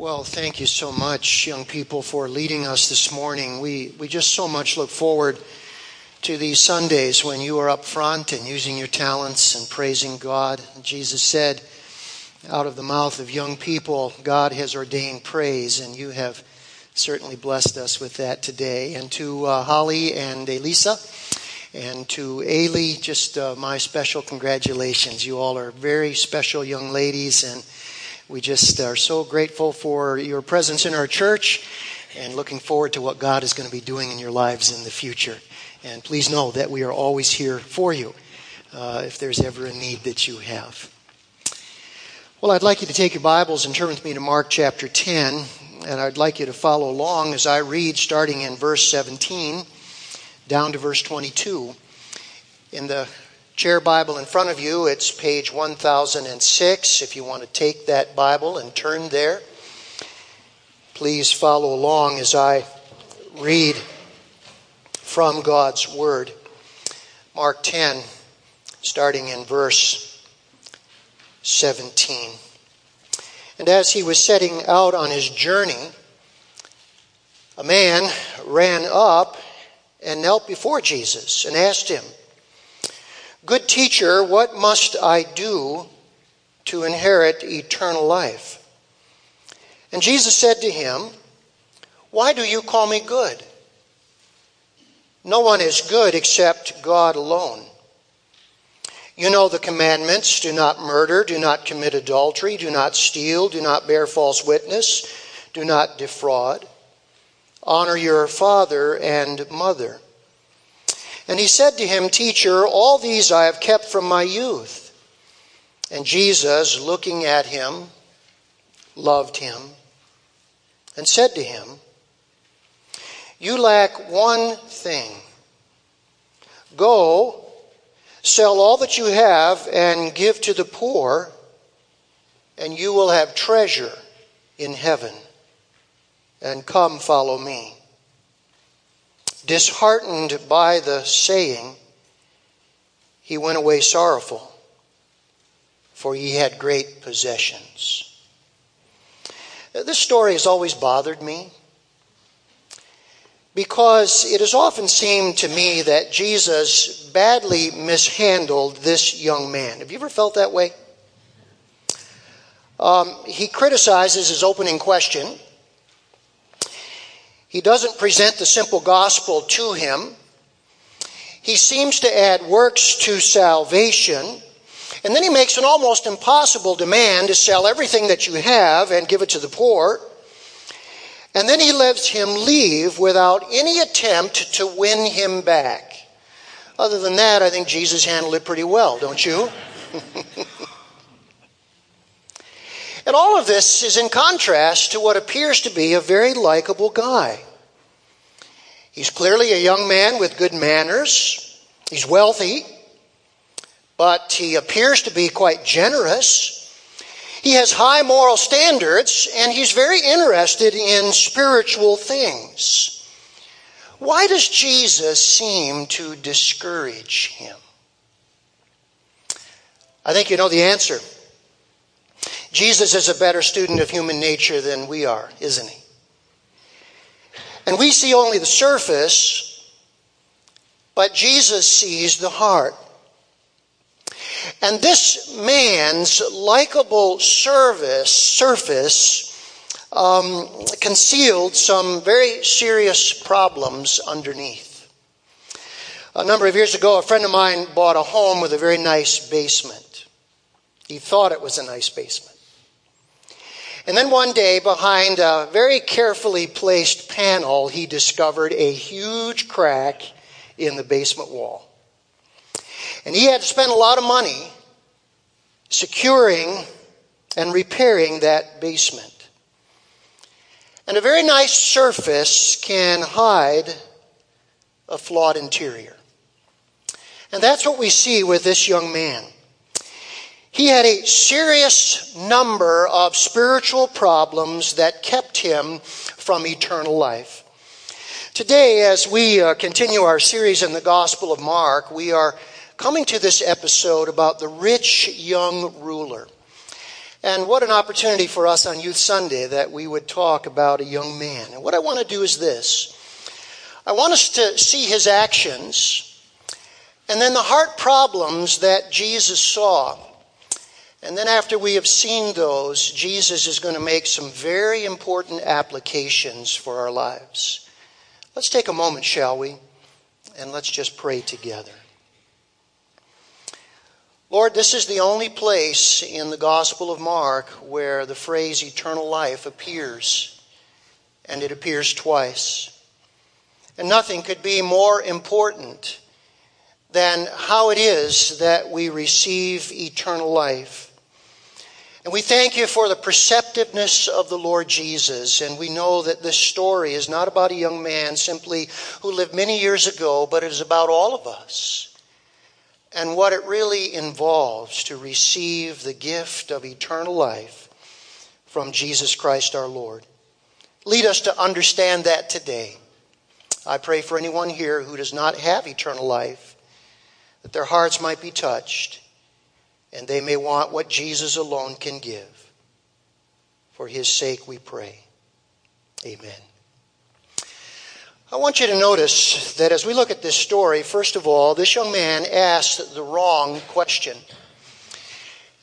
Well, thank you so much, young people, for leading us this morning. We just so much look forward to these Sundays when you are up front and using your talents and praising God. Jesus said, out of the mouth of young people, God has ordained praise, and you have certainly blessed us with that today. And to Holly and Elisa and to Ailey, just my special congratulations. You all are very special young ladies, and we just are so grateful for your presence in our church and looking forward to what God is going to be doing in your lives in the future. And please know that we are always here for you if there's ever a need that you have. Well, I'd like you to take your Bibles and turn with me to Mark chapter 10, and I'd like you to follow along as I read starting in verse 17 down to verse 22. In the Chair Bible in front of you, it's page 1006. If you want to take that Bible and turn there, please follow along as I read from God's Word. Mark 10, starting in verse 17. And as he was setting out on his journey, a man ran up and knelt before Jesus and asked him, "Good teacher, what must I do to inherit eternal life?" And Jesus said to him, "Why do you call me good? No one is good except God alone. You know the commandments: do not murder, do not commit adultery, do not steal, do not bear false witness, do not defraud, honor your father and mother." And he said to him, "Teacher, all these I have kept from my youth." And Jesus, looking at him, loved him and said to him, "You lack one thing. Go, sell all that you have and give to the poor, and you will have treasure in heaven. And come, follow me." Disheartened by the saying, he went away sorrowful, for he had great possessions. This story has always bothered me, because it has often seemed to me that Jesus badly mishandled this young man. Have you ever felt that way? He criticizes his opening question. He doesn't present the simple gospel to him. He seems to add works to salvation. And then he makes an almost impossible demand to sell everything that you have and give it to the poor. And then he lets him leave without any attempt to win him back. Other than that, I think Jesus handled it pretty well, don't you? And all of this is in contrast to what appears to be a very likable guy. He's clearly a young man with good manners. He's wealthy, but he appears to be quite generous. He has high moral standards, and he's very interested in spiritual things. Why does Jesus seem to discourage him? I think you know the answer. Jesus is a better student of human nature than we are, isn't he? And we see only the surface, but Jesus sees the heart. And this man's likable surface concealed some very serious problems underneath. A number of years ago, a friend of mine bought a home with a very nice basement. He thought it was a nice basement. And then one day, behind a very carefully placed panel, he discovered a huge crack in the basement wall. And he had spent a lot of money securing and repairing that basement. And a very nice surface can hide a flawed interior. And that's what we see with this young man. He had a serious number of spiritual problems that kept him from eternal life. Today, as we continue our series in the Gospel of Mark, we are coming to this episode about the rich young ruler. And what an opportunity for us on Youth Sunday that we would talk about a young man. And what I want to do is this. I want us to see his actions and then the heart problems that Jesus saw. And then after we have seen those, Jesus is going to make some very important applications for our lives. Let's take a moment, shall we? And let's just pray together. Lord, this is the only place in the Gospel of Mark where the phrase eternal life appears, and it appears twice. And nothing could be more important than how it is that we receive eternal life. And we thank you for the perceptiveness of the Lord Jesus. And we know that this story is not about a young man simply who lived many years ago, but it is about all of us and what it really involves to receive the gift of eternal life from Jesus Christ our Lord. Lead us to understand that today. I pray for anyone here who does not have eternal life, that their hearts might be touched, and they may want what Jesus alone can give. For his sake we pray. Amen. I want you to notice that as we look at this story, first of all, this young man asked the wrong question.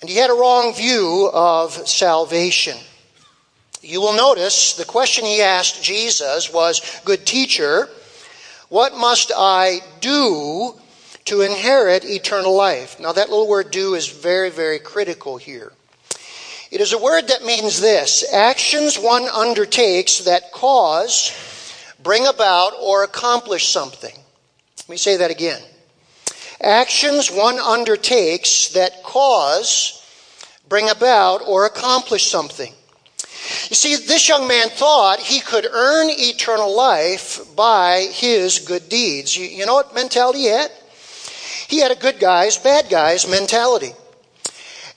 And he had a wrong view of salvation. You will notice the question he asked Jesus was, "Good teacher, what must I do to inherit eternal life?" Now that little word "do" is very, very critical here. It is a word that means this: actions one undertakes that cause, bring about, or accomplish something. Let me say that again. Actions one undertakes that cause, bring about, or accomplish something. You see, this young man thought he could earn eternal life by his good deeds. You know what mentality he had? He had a good guys, bad guys mentality.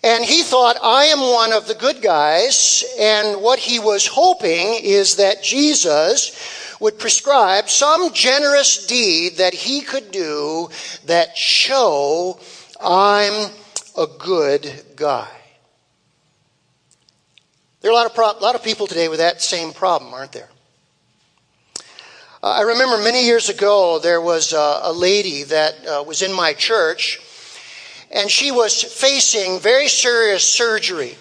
And he thought, I am one of the good guys. And what he was hoping is that Jesus would prescribe some generous deed that he could do that show I'm a good guy. There are a lot of people today with that same problem, aren't there? I remember many years ago, there was a lady that was in my church, and she was facing very serious surgery,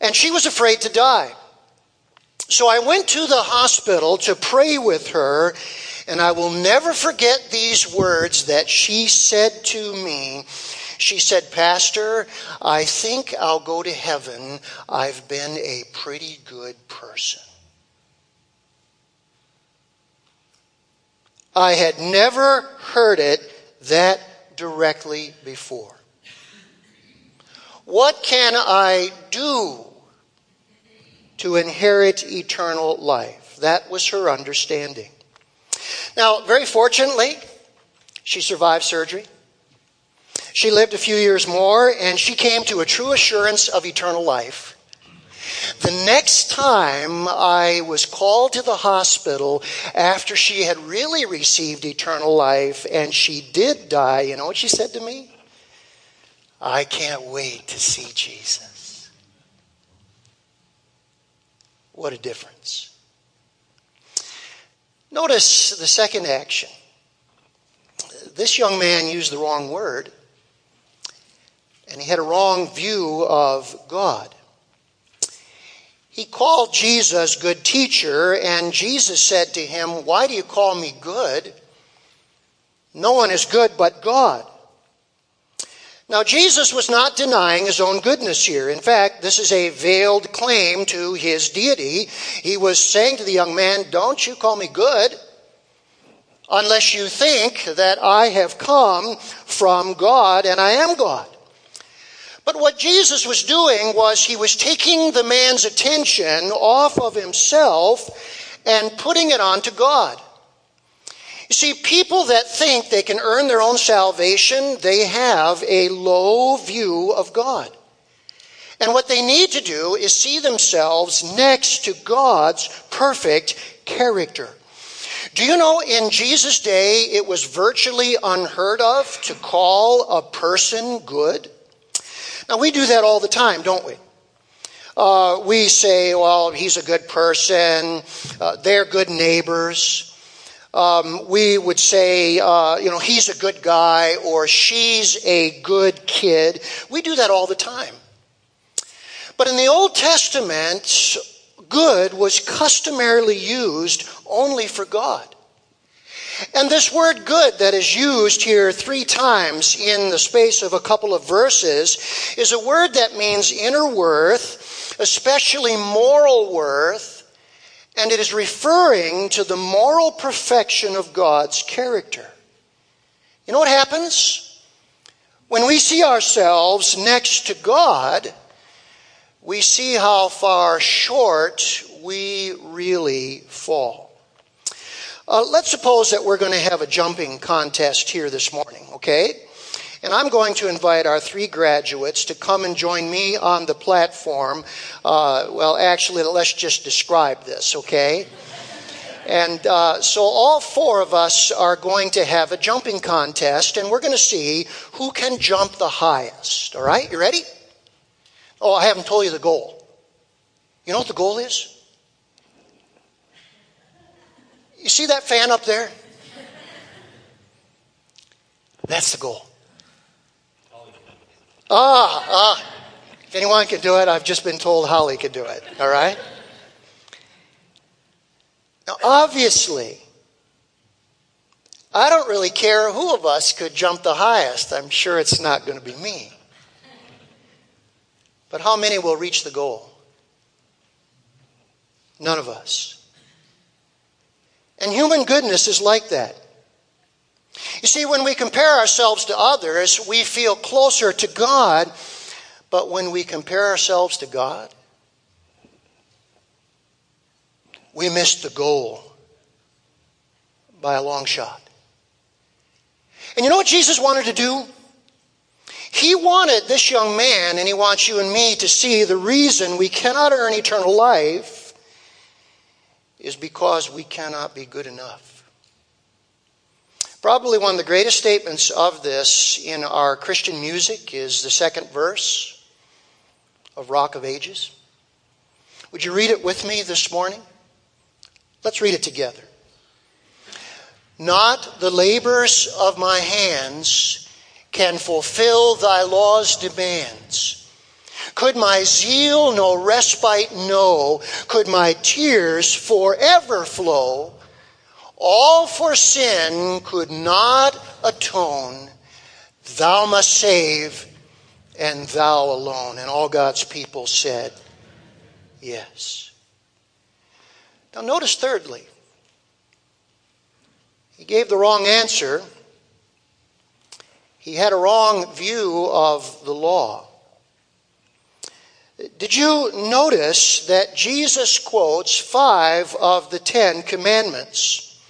and she was afraid to die. So I went to the hospital to pray with her, and I will never forget these words that she said to me. She said, "Pastor, I think I'll go to heaven. I've been a pretty good person." I had never heard it that directly before. What can I do to inherit eternal life? That was her understanding. Now, very fortunately, she survived surgery. She lived a few years more, and she came to a true assurance of eternal life. The next time I was called to the hospital after she had really received eternal life and she did die, you know what she said to me? "I can't wait to see Jesus." What a difference. Notice the second action. This young man used the wrong word, and he had a wrong view of God. He called Jesus good teacher, and Jesus said to him, "Why do you call me good? No one is good but God." Now, Jesus was not denying his own goodness here. In fact, this is a veiled claim to his deity. He was saying to the young man, "Don't you call me good unless you think that I have come from God and I am God." But what Jesus was doing was he was taking the man's attention off of himself and putting it onto God. You see, people that think they can earn their own salvation, they have a low view of God. And what they need to do is see themselves next to God's perfect character. Do you know in Jesus' day, it was virtually unheard of to call a person good? Now, we do that all the time, don't we? We say, well, he's a good person. They're good neighbors. We would say, he's a good guy, or she's a good kid. We do that all the time. But in the Old Testament, good was customarily used only for God. And this word good that is used here 3 times in the space of a couple of verses is a word that means inner worth, especially moral worth, and it is referring to the moral perfection of God's character. You know what happens? When we see ourselves next to God, we see how far short we really fall. Let's suppose that we're going to have a jumping contest here this morning, okay? And I'm going to invite our 3 graduates to come and join me on the platform. Let's just describe this, okay? And so all 4 of us are going to have a jumping contest, and we're going to see who can jump the highest, all right? You ready? Oh, I haven't told you the goal. You know what the goal is? You see that fan up there? That's the goal. If anyone can do it, I've just been told Holly could do it, all right? Now, obviously, I don't really care who of us could jump the highest. I'm sure it's not going to be me. But how many will reach the goal? None of us. And human goodness is like that. You see, when we compare ourselves to others, we feel closer to God. But when we compare ourselves to God, we miss the goal by a long shot. And you know what Jesus wanted to do? He wanted this young man, and he wants you and me to see the reason we cannot earn eternal life is because we cannot be good enough. Probably one of the greatest statements of this in our Christian music is the 2nd verse of Rock of Ages. Would you read it with me this morning? Let's read it together. Not the labors of my hands can fulfill thy law's demands. Could my zeal no respite know? Could my tears forever flow? All for sin could not atone. Thou must save, and thou alone. And all God's people said, yes. Now notice thirdly, he gave the wrong answer. He had a wrong view of the law. Did you notice that Jesus quotes 5 of the 10 commandments?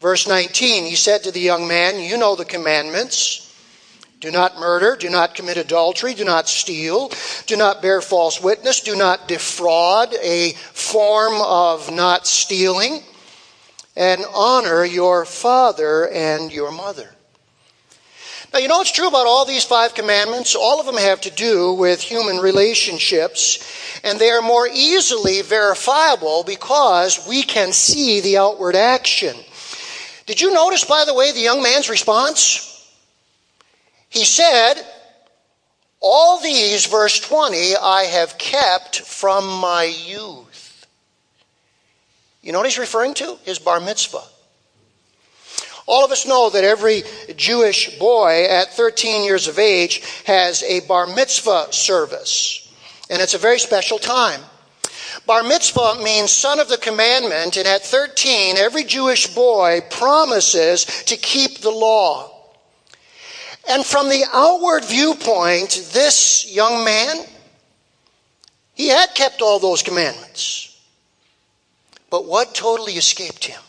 Verse 19, he said to the young man, you know the commandments. Do not murder, do not commit adultery, do not steal, do not bear false witness, do not defraud, a form of not stealing, and honor your father and your mother. Now, you know what's true about all these 5 commandments? All of them have to do with human relationships, and they are more easily verifiable because we can see the outward action. Did you notice, by the way, the young man's response? He said, all these, verse 20, I have kept from my youth. You know what he's referring to? His bar mitzvah. All of us know that every Jewish boy at 13 years of age has a bar mitzvah service, and it's a very special time. Bar mitzvah means son of the commandment, and at 13, every Jewish boy promises to keep the law. And from the outward viewpoint, this young man, he had kept all those commandments. But what totally escaped him?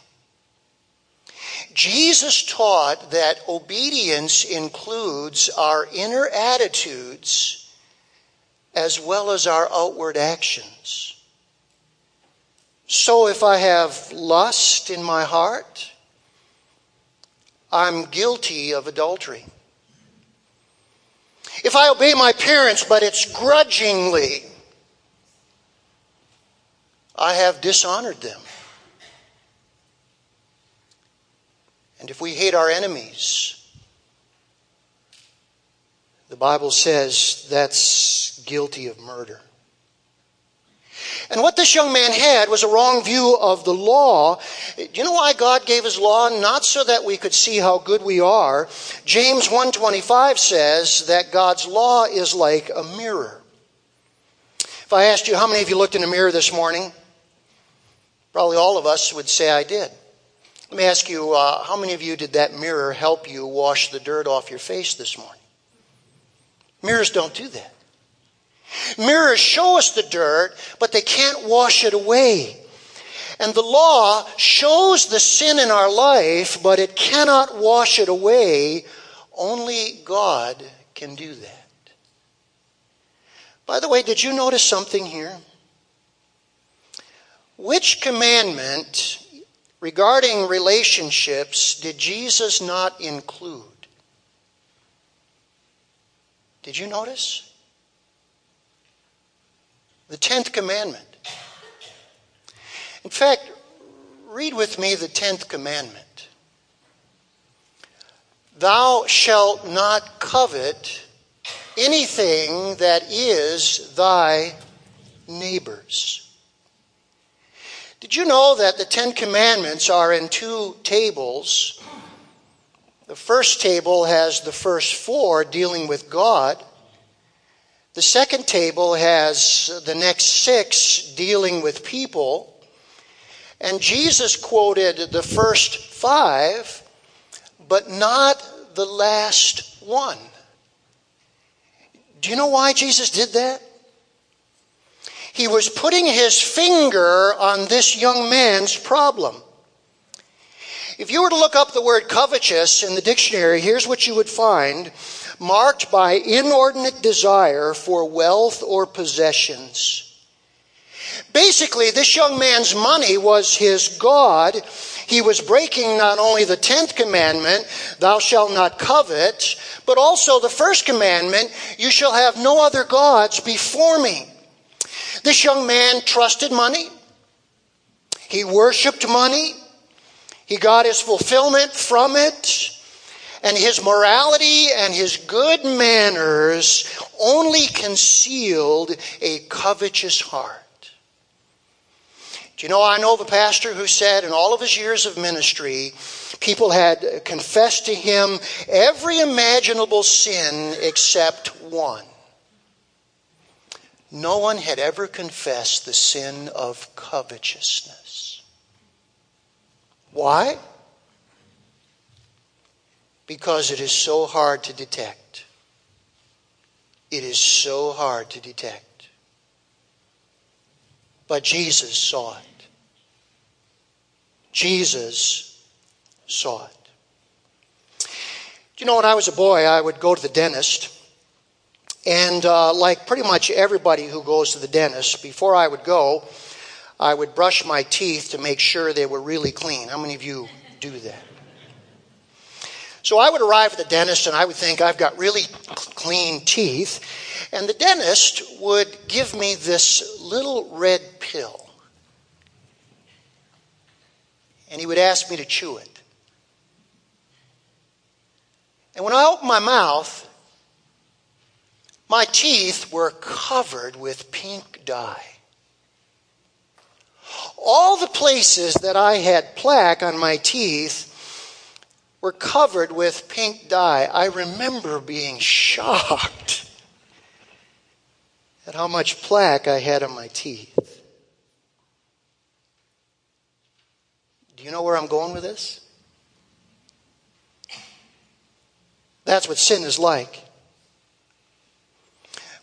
Jesus taught that obedience includes our inner attitudes as well as our outward actions. So if I have lust in my heart, I'm guilty of adultery. If I obey my parents, but it's grudgingly, I have dishonored them. And if we hate our enemies, the Bible says that's guilty of murder. And what this young man had was a wrong view of the law. Do you know why God gave his law? Not so that we could see how good we are. James 1:25 says that God's law is like a mirror. If I asked you how many of you looked in a mirror this morning, probably all of us would say I did. Let me ask you, how many of you did that mirror help you wash the dirt off your face this morning? Mirrors don't do that. Mirrors show us the dirt, but they can't wash it away. And the law shows the sin in our life, but it cannot wash it away. Only God can do that. By the way, did you notice something here? Which commandment regarding relationships did Jesus not include? Did you notice? The 10th commandment. In fact, read with me the 10th commandment. Thou shalt not covet anything that is thy neighbor's. Did you know that the 10 commandments are in two tables? The first table has the first four dealing with God. The second table has the next six dealing with people. And Jesus quoted the first five, but not the last one. Do you know why Jesus did that? He was putting his finger on this young man's problem. If you were to look up the word covetous in the dictionary, here's what you would find. Marked by inordinate desire for wealth or possessions. Basically, this young man's money was his God. He was breaking not only the 10th commandment, thou shalt not covet, but also the first commandment, you shall have no other gods before me. This young man trusted money. He worshiped money. He got his fulfillment from it. And his morality and his good manners only concealed a covetous heart. Do you know, I know of a pastor who said in all of his years of ministry, people had confessed to him every imaginable sin except one. No one had ever confessed the sin of covetousness. Why? Because it is so hard to detect. It is so hard to detect. But Jesus saw it. Jesus saw it. Do you know, when I was a boy, I would go to the dentist. And like pretty much everybody who goes to the dentist, before I would go, I would brush my teeth to make sure they were really clean. How many of you do that? So I would arrive at the dentist and I would think, I've got really clean teeth. And the dentist would give me this little red pill. And he would ask me to chew it. And when I opened my mouth, my teeth were covered with pink dye. All the places that I had plaque on my teeth were covered with pink dye. I remember being shocked at how much plaque I had on my teeth. Do you know where I'm going with this? That's what sin is like.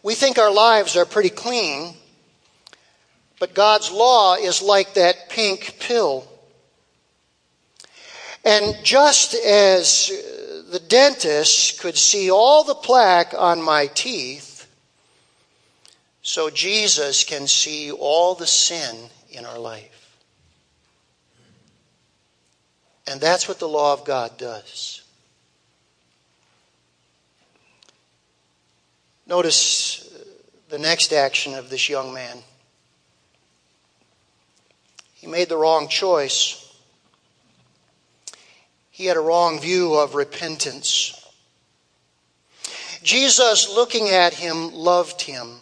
We think our lives are pretty clean, but God's law is like that pink pill. And just as the dentist could see all the plaque on my teeth, so Jesus can see all the sin in our life. And that's what the law of God does. Notice the next action of this young man. He made the wrong choice. He had a wrong view of repentance. Jesus, looking at him, loved him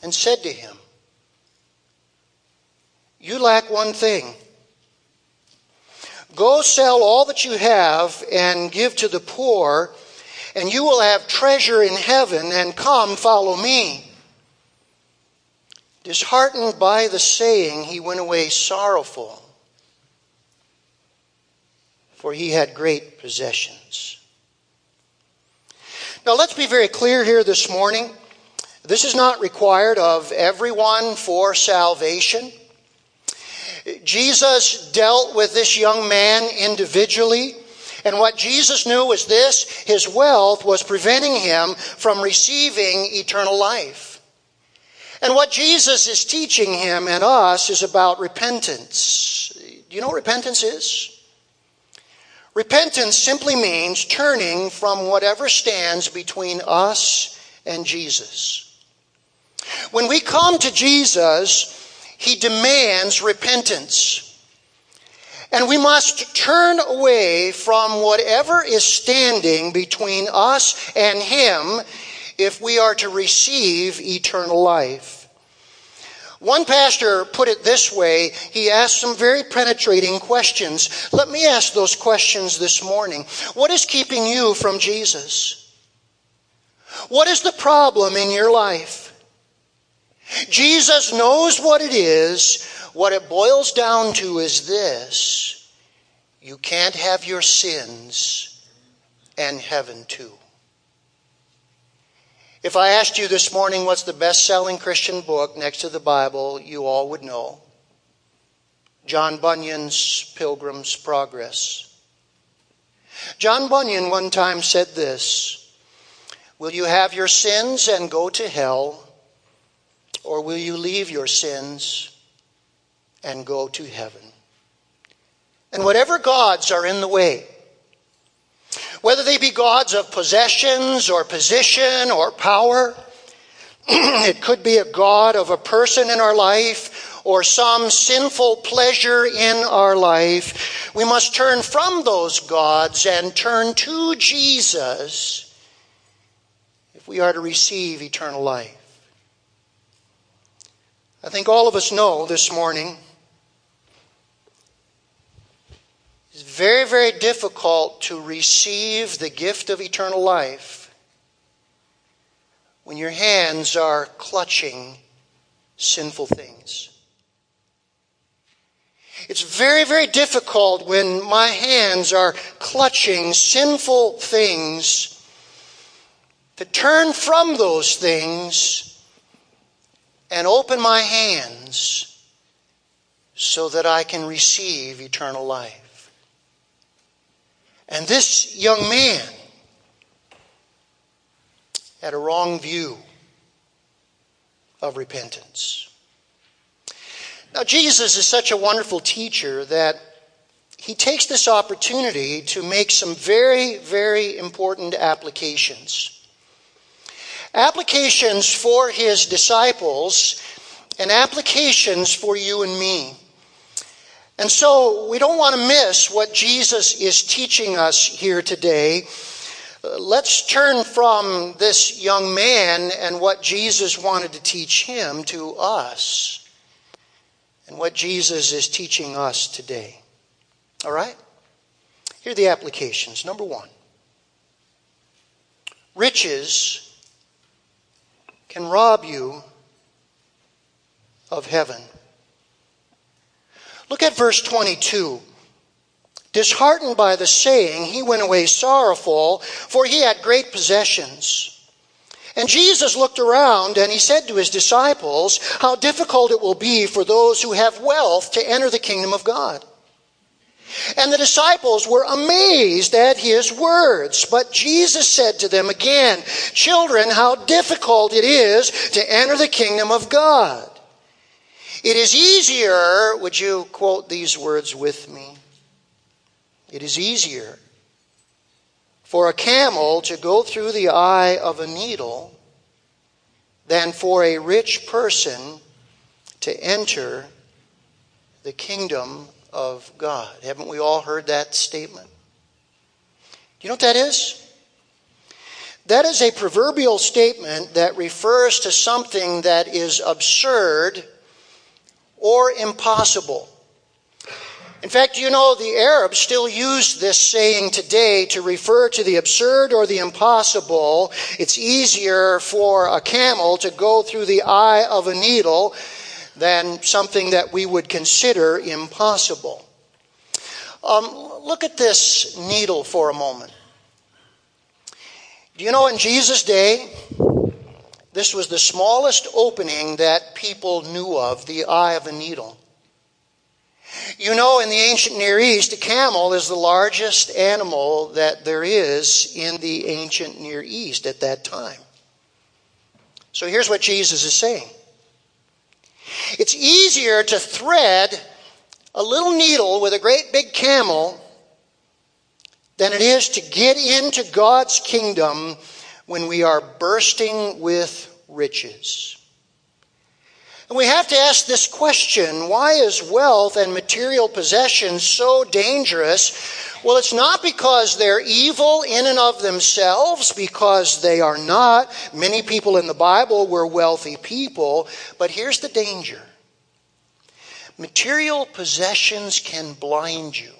and said to him, "You lack one thing. Go sell all that you have and give to the poor, and you will have treasure in heaven, and come, follow me." Disheartened by the saying, he went away sorrowful, for he had great possessions. Now, let's be very clear here this morning. This is not required of everyone for salvation. Jesus dealt with this young man individually, and what Jesus knew was this: his wealth was preventing him from receiving eternal life. And what Jesus is teaching him and us is about repentance. Do you know what repentance is? Repentance simply means turning from whatever stands between us and Jesus. When we come to Jesus, he demands repentance. And we must turn away from whatever is standing between us and him if we are to receive eternal life. One pastor put it this way. He asked some very penetrating questions. Let me ask those questions this morning. What is keeping you from Jesus? What is the problem in your life? Jesus knows what it is. What it boils down to is this: you can't have your sins and heaven too. If I asked you this morning what's the best-selling Christian book next to the Bible, you all would know. John Bunyan's Pilgrim's Progress. John Bunyan one time said this: "Will you have your sins and go to hell? Or will you leave your sins and go to heaven?" And whatever gods are in the way, whether they be gods of possessions or position or power, it could be a god of a person in our life or some sinful pleasure in our life, we must turn from those gods and turn to Jesus if we are to receive eternal life. I think all of us know this morning it's very, very difficult to receive the gift of eternal life when your hands are clutching sinful things. It's very, very difficult when my hands are clutching sinful things to turn from those things and open my hands so that I can receive eternal life. And this young man had a wrong view of repentance. Now, Jesus is such a wonderful teacher that he takes this opportunity to make some very, very important applications. Applications for his disciples and applications for you and me. And so we don't want to miss what Jesus is teaching us here today. Let's turn from this young man and what Jesus wanted to teach him to us and what Jesus is teaching us today. All right? Here are the applications. Number one, riches can rob you of heaven. Look at verse 22. Disheartened by the saying, he went away sorrowful, for he had great possessions. And Jesus looked around and he said to his disciples, "How difficult it will be for those who have wealth to enter the kingdom of God." And the disciples were amazed at his words. But Jesus said to them again, "Children, how difficult it is to enter the kingdom of God. It is easier," would you quote these words with me? "It is easier for a camel to go through the eye of a needle than for a rich person to enter the kingdom of God. Haven't we all heard that statement? You know what that is? That is a proverbial statement that refers to something that is absurd or impossible. In fact, you know, the Arabs still use this saying today to refer to the absurd or the impossible. It's easier for a camel to go through the eye of a needle than something that we would consider impossible. Look at this needle for a moment. Do you know in Jesus' day, this was the smallest opening that people knew of, the eye of a needle. You know, in the ancient Near East, a camel is the largest animal that there is in the ancient Near East at that time. So here's what Jesus is saying. It's easier to thread a little needle with a great big camel than it is to get into God's kingdom when we are bursting with riches. And we have to ask this question, why is wealth and material possessions so dangerous? Well, it's not because they're evil in and of themselves, because they are not. Many people in the Bible were wealthy people, but here's the danger. Material possessions can blind you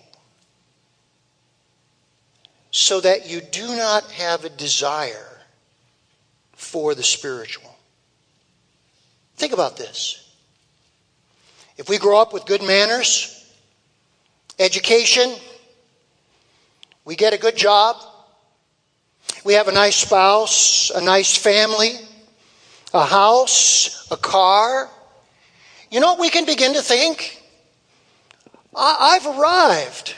so that you do not have a desire for the spiritual. Think about this. If we grow up with good manners, education, we get a good job, we have a nice spouse, a nice family, a house, a car, you know, we can begin to think, I've arrived.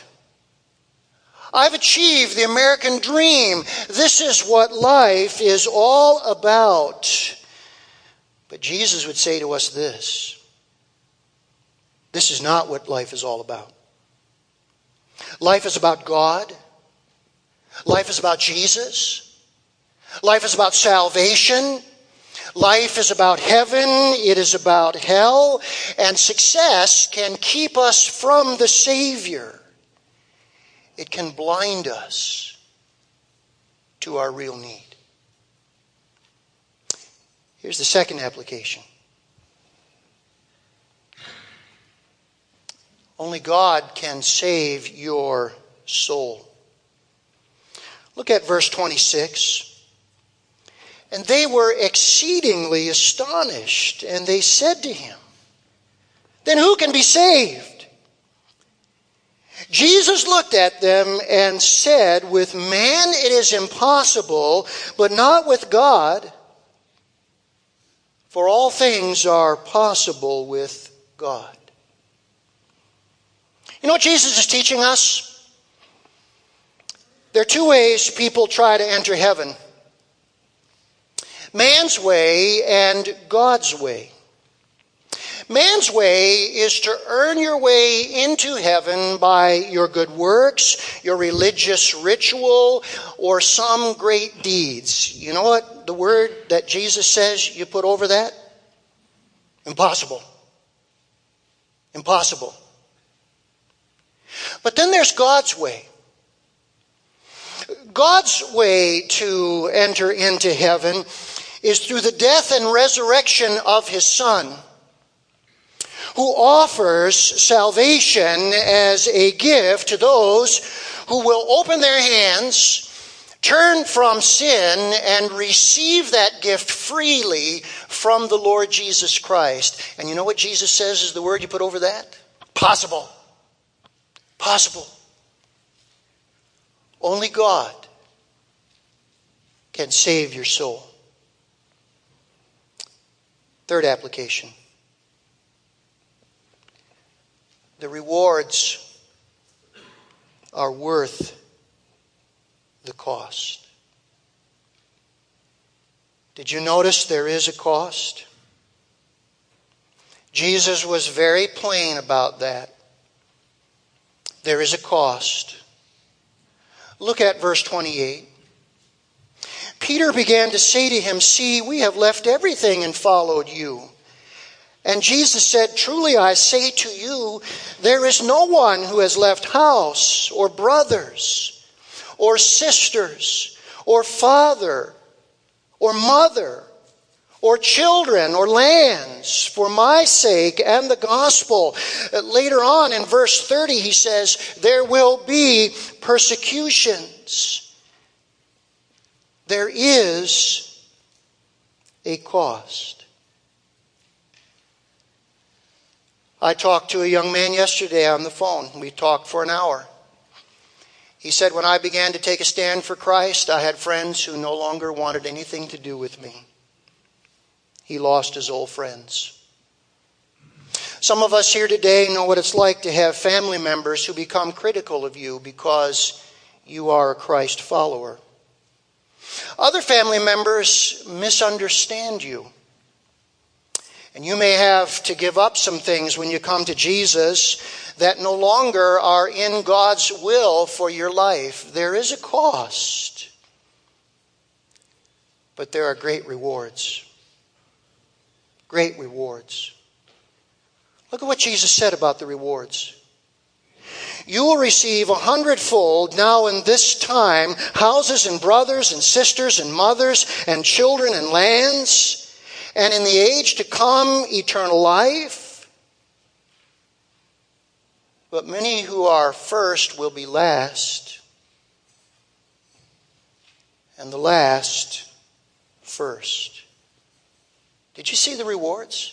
I've achieved the American dream. This is what life is all about. But Jesus would say to us this. This is not what life is all about. Life is about God. Life is about Jesus. Life is about salvation. Life is about heaven. It is about hell. And success can keep us from the Savior. It can blind us to our real need. Here's the second application. Only God can save your soul. Look at verse 26. And they were exceedingly astonished, and they said to him, "Then who can be saved?" Jesus looked at them and said, "With man it is impossible, but not with God. For all things are possible with God." You know what Jesus is teaching us? There are two ways people try to enter heaven. Man's way and God's way. Man's way is to earn your way into heaven by your good works, your religious ritual, or some great deeds. You know what the word that Jesus says you put over that? Impossible. Impossible. But then there's God's way. God's way to enter into heaven is through the death and resurrection of his Son, who offers salvation as a gift to those who will open their hands, turn from sin, and receive that gift freely from the Lord Jesus Christ. And you know what Jesus says is the word you put over that? Possible. Possible. Only God can save your soul. Third application. The rewards are worth the cost. Did you notice there is a cost? Jesus was very plain about that. There is a cost. Look at verse 28. Peter began to say to him, "See, we have left everything and followed you. And Jesus said, "Truly I say to you, there is no one who has left house or brothers or sisters or father or mother or children or lands for my sake and the gospel." Later on in verse 30, he says, "There will be persecutions." There is a cost. I talked to a young man yesterday on the phone. We talked for an hour. He said, "When I began to take a stand for Christ, I had friends who no longer wanted anything to do with me." He lost his old friends. Some of us here today know what it's like to have family members who become critical of you because you are a Christ follower. Other family members misunderstand you. And you may have to give up some things when you come to Jesus that no longer are in God's will for your life. There is a cost, but there are great rewards. Great rewards. Look at what Jesus said about the rewards. "You will receive 100-fold now in this time, houses and brothers and sisters and mothers and children and lands, and in the age to come, eternal life. But many who are first will be last, and the last first." Did you see the rewards?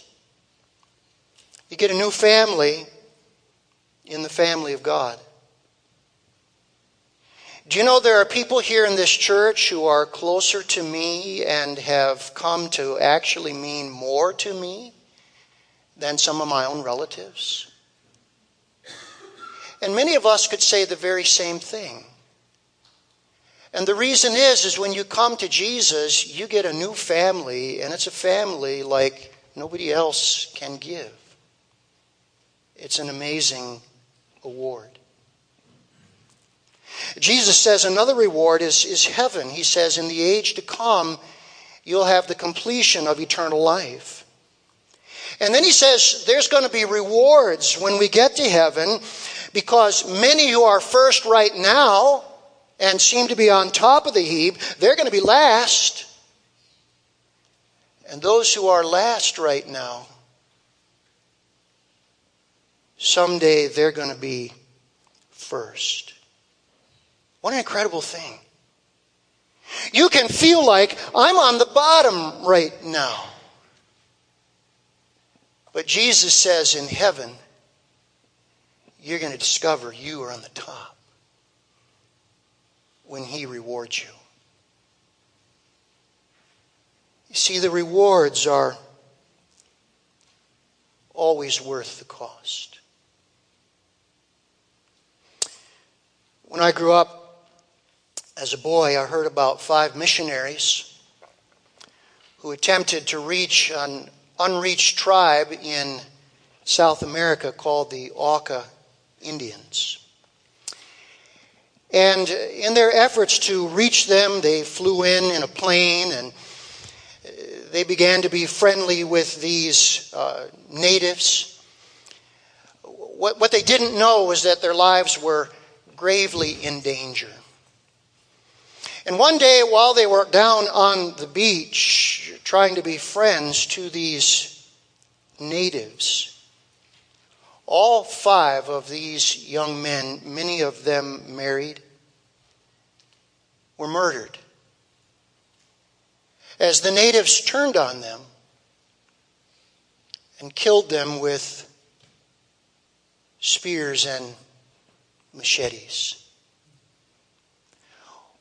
You get a new family in the family of God. Do you know there are people here in this church who are closer to me and have come to actually mean more to me than some of my own relatives? And many of us could say the very same thing. And the reason is when you come to Jesus, you get a new family, and it's a family like nobody else can give. It's an amazing award. Jesus says another reward is heaven. He says, "In the age to come, you'll have the completion of eternal life." And then he says, there's going to be rewards when we get to heaven, because many who are first right now and seem to be on top of the heap, they're going to be last. And those who are last right now, someday they're going to be first. What an incredible thing. You can feel like, I'm on the bottom right now. But Jesus says in heaven, you're going to discover you are on the top when he rewards you. You see, the rewards are always worth the cost. When I grew up, as a boy, I heard about 5 missionaries who attempted to reach an unreached tribe in South America called the Auca Indians. And in their efforts to reach them, they flew in a plane, and they began to be friendly with these natives. What they didn't know was that their lives were gravely in danger. And one day, while they were down on the beach trying to be friends to these natives, all 5 of these young men, many of them married, were murdered as the natives turned on them and killed them with spears and machetes.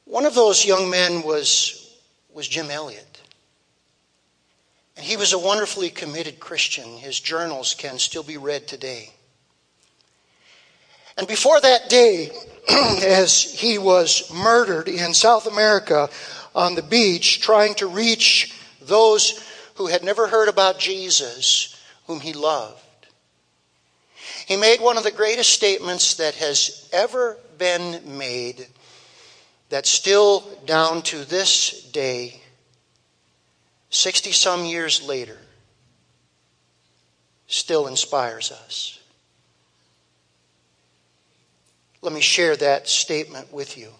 One of those young men was Jim Elliot. And he was a wonderfully committed Christian. His journals can still be read today. And before that day, as he was murdered in South America on the beach, trying to reach those who had never heard about Jesus, whom he loved, he made one of the greatest statements that has ever been made, that still down to this day, 60-some years later, still inspires us. Let me share that statement with you.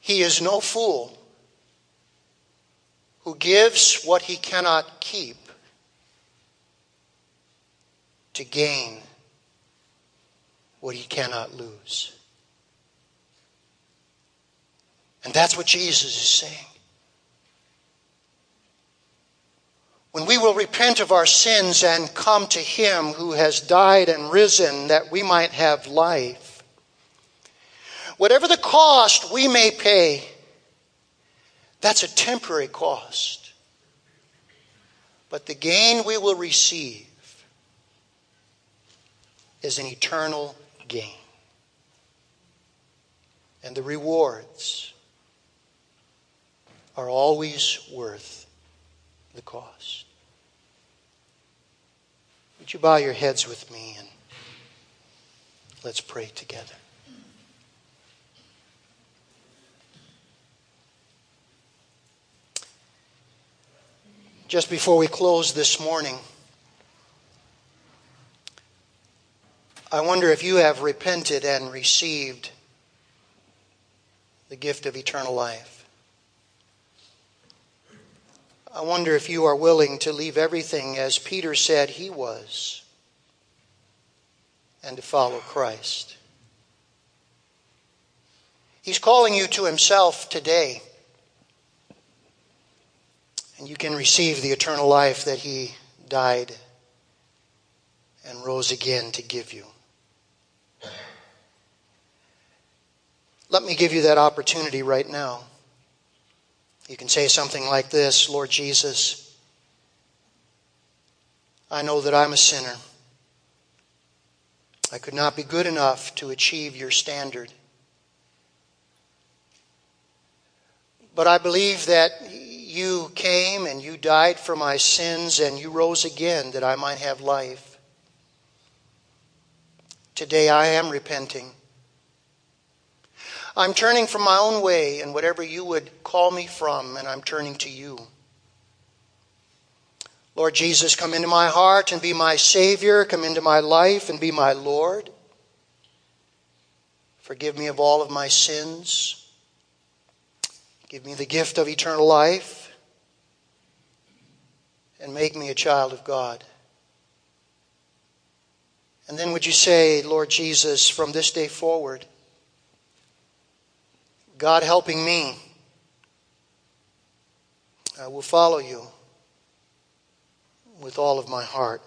He is no fool who gives what he cannot keep to gain what he cannot lose. And that's what Jesus is saying. When we will repent of our sins and come to him who has died and risen that we might have life, whatever the cost we may pay, that's a temporary cost. But the gain we will receive is an eternal gain. And the rewards are always worth the cost. Would you bow your heads with me and let's pray together. Just before we close this morning, I wonder if you have repented and received the gift of eternal life. I wonder if you are willing to leave everything as Peter said he was and to follow Christ. He's calling you to himself today, and you can receive the eternal life that he died and rose again to give you. Let me give you that opportunity right now. You can say something like this: Lord Jesus, I know that I'm a sinner. I could not be good enough to achieve your standard. But I believe that you came and you died for my sins and you rose again that I might have life. Today I am repenting. I'm turning from my own way and whatever you would call me from, and I'm turning to you. Lord Jesus, come into my heart and be my Savior. Come into my life and be my Lord. Forgive me of all of my sins. Give me the gift of eternal life and make me a child of God. And then would you say, Lord Jesus, from this day forward, God helping me, I will follow you with all of my heart.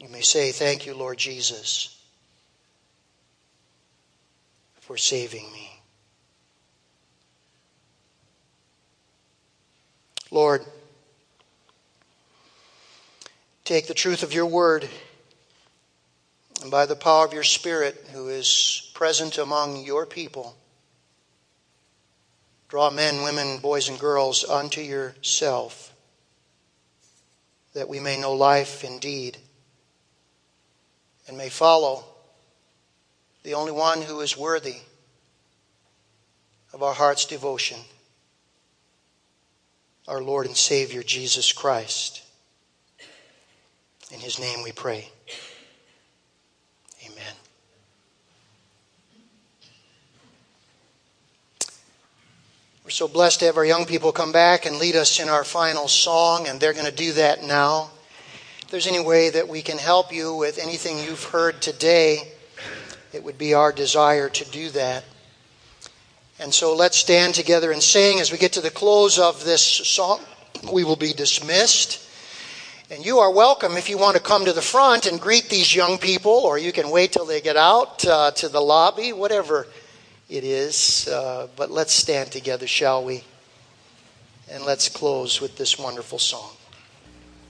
You may say, thank you, Lord Jesus, for saving me. Lord, take the truth of your word and by the power of your Spirit, who is present among your people, draw men, women, boys, and girls unto yourself, that we may know life indeed, and may follow the only one who is worthy of our heart's devotion, our Lord and Savior, Jesus Christ. In his name we pray. Amen. We're so blessed to have our young people come back and lead us in our final song, and they're going to do that now. If there's any way that we can help you with anything you've heard today, it would be our desire to do that. And so let's stand together and sing. As we get to the close of this song, we will be dismissed. And you are welcome if you want to come to the front and greet these young people, or you can wait till they get out to the lobby, whatever it is. But let's stand together, shall we? And let's close with this wonderful song.